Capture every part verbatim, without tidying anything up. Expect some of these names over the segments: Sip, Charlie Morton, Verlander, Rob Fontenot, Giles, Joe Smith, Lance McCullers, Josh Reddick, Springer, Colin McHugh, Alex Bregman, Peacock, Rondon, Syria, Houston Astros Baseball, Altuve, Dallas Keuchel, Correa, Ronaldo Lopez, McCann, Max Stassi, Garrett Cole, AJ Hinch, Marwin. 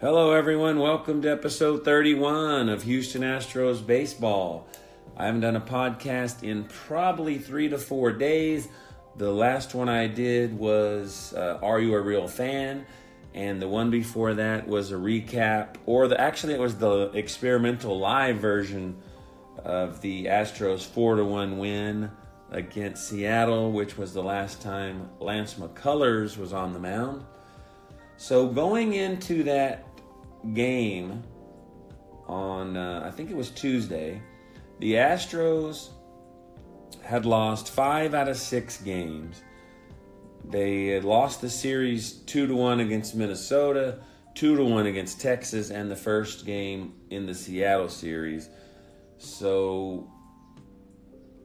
Hello everyone, welcome to episode thirty-one of Houston Astros Baseball. I haven't done a podcast in probably three to four days. The last one I did was uh, Are You a Real Fan? And the one before that was a recap, or the actually it was the experimental live version of the Astros four to one win against Seattle, which was the last time Lance McCullers was on the mound. So going into that game on, uh, I think it was Tuesday, the Astros had lost five out of six games. They had lost the series two to one against Minnesota, two to one against Texas, and the first game in the Seattle series. So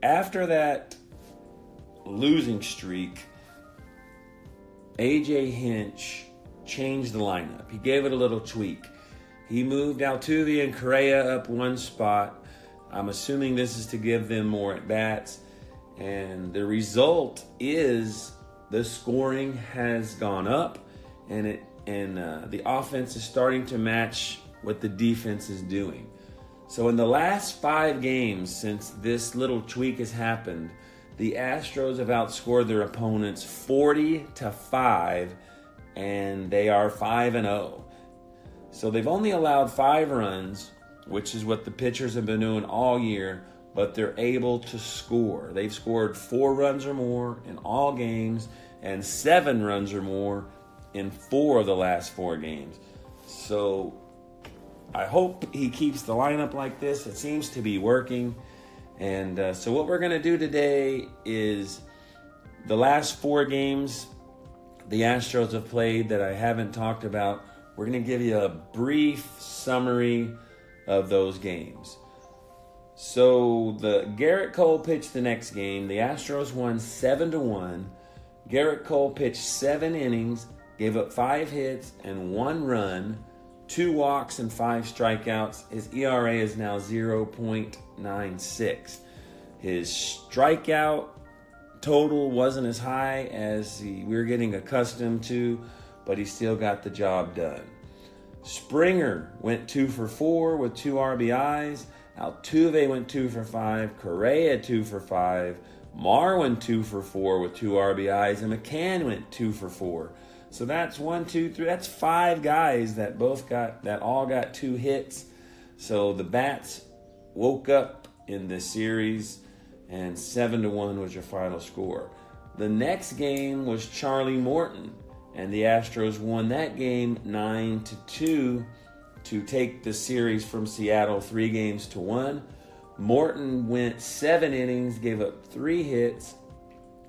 after that losing streak, A J Hinch changed the lineup. He gave it a little tweak. He moved Altuve and Correa up one spot. I'm assuming this is to give them more at-bats. And the result is the scoring has gone up, and it and uh, the offense is starting to match what the defense is doing. So in the last five games since this little tweak has happened, the Astros have outscored their opponents forty to five, and they are five and oh. So they've only allowed five runs, which is what the pitchers have been doing all year, but they're able to score. They've scored four runs or more in all games and seven runs or more in four of the last four games. So I hope he keeps the lineup like this. It seems to be working. And uh, so what we're going to do today is the last four games the Astros have played that I haven't talked about. We're going to give you a brief summary of those games. So the Garrett Cole pitched the next game. The Astros won seven to one. Garrett Cole pitched seven innings, gave up five hits and one run, two walks and five strikeouts. His E R A is now zero point nine six. His strikeout total wasn't as high as he, we were getting accustomed to, but he still got the job done. Springer went two for four with two R B Is. Altuve went two for five. Correa two for five. Marwin two for four with two R B Is, and McCann went two for four. So that's one, two, three. That's five guys that both got that all got two hits. So the bats woke up in this series. And seven to one was your final score. The next game was Charlie Morton, and the Astros won that game nine to two to take the series from Seattle three games to one. Morton went seven innings, gave up three hits,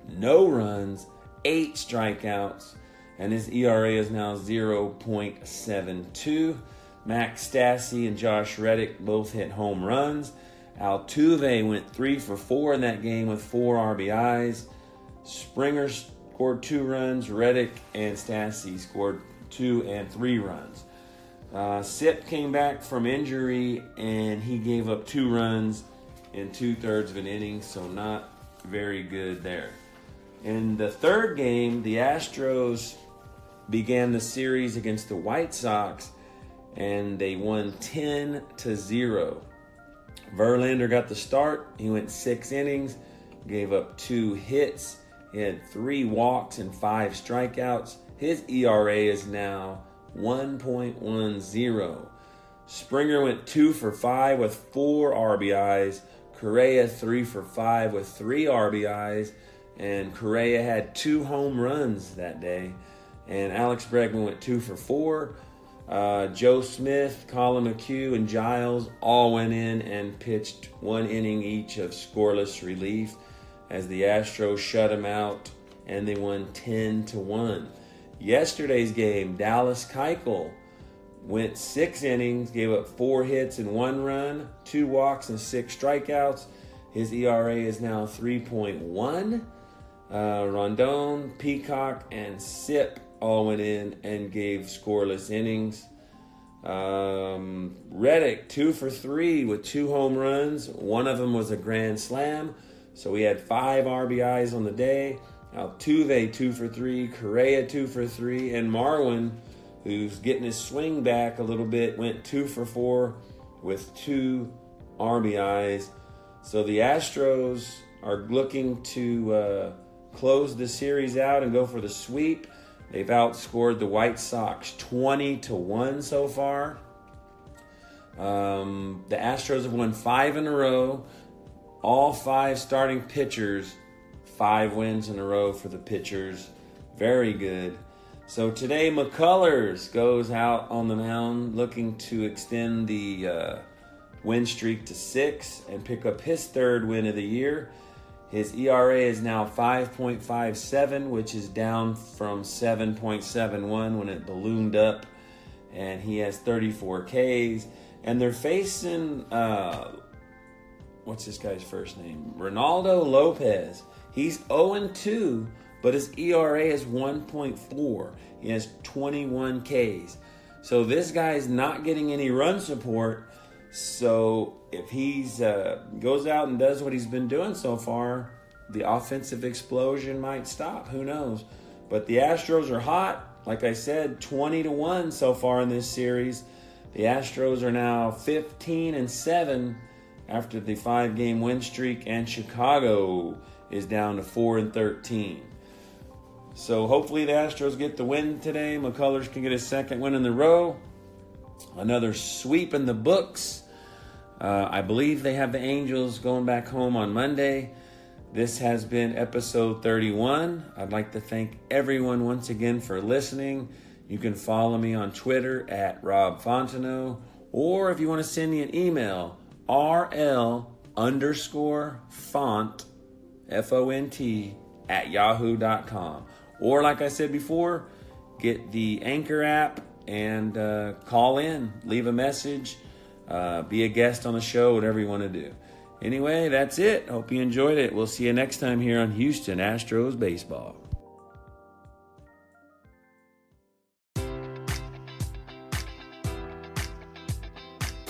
no runs, eight strikeouts, and his E R A is now zero point seven two. Max Stassi and Josh Reddick both hit home runs. Altuve went three for four in that game with four R B Is. Springer scored two runs. Reddick and Stassi scored two and three runs. Uh, Sip came back from injury, and he gave up two runs in two-thirds of an inning, so not very good there. In the third game, the Astros began the series against the White Sox, and they won ten to zero. Verlander got the start. He went six innings, gave up two hits. He had three walks and five strikeouts. His E R A is now one point one oh. Springer went two for five with four R B Is. Correa three for five with three R B Is. And Correa had two home runs that day. And Alex Bregman went two for four. Uh, Joe Smith, Colin McHugh, and Giles all went in and pitched one inning each of scoreless relief as the Astros shut them out, and they won ten to one. Yesterday's game, Dallas Keuchel went six innings, gave up four hits and one run, two walks and six strikeouts. His E R A is now three point one. Uh, Rondon, Peacock, and Sip all went in and gave scoreless innings. Um, Reddick, two for three with two home runs. One of them was a grand slam. So we had five R B Is on the day. Altuve, two for three. Correa, two for three. And Marwin, who's getting his swing back a little bit, went two for four with two R B Is. So the Astros are looking to uh, close the series out and go for the sweep. They've outscored the White Sox twenty to one so far. Um, the Astros have won five in a row. All five starting pitchers, five wins in a row for the pitchers. Very good. So today, McCullers goes out on the mound looking to extend the uh, win streak to six and pick up his third win of the year. His E R A is now five point five seven, which is down from seven point seven one when it ballooned up. And he has thirty-four Ks. And they're facing, uh, what's this guy's first name? Ronaldo Lopez. He's oh and two, but his E R A is one point four. He has twenty-one Ks. So this guy's not getting any run support. So if he's uh, goes out and does what he's been doing so far, the offensive explosion might stop. Who knows? But the Astros are hot. Like I said, twenty to one so far in this series. The Astros are now fifteen and seven after the five-game win streak, and Chicago is down to four and thirteen. So hopefully the Astros get the win today. McCullers can get his second win in the row. Another sweep in the books. Uh, I believe they have the Angels going back home on Monday. This has been episode thirty-one. I'd like to thank everyone once again for listening. You can follow me on Twitter at Rob Fontenot, or if you want to send me an email, rl underscore font, F O N T, at yahoo dot com. Or like I said before, get the Anchor app and uh, call in, leave a message, uh, be a guest on the show, whatever you want to do. Anyway, that's it. Hope you enjoyed it. We'll see you next time here on Houston Astros Baseball.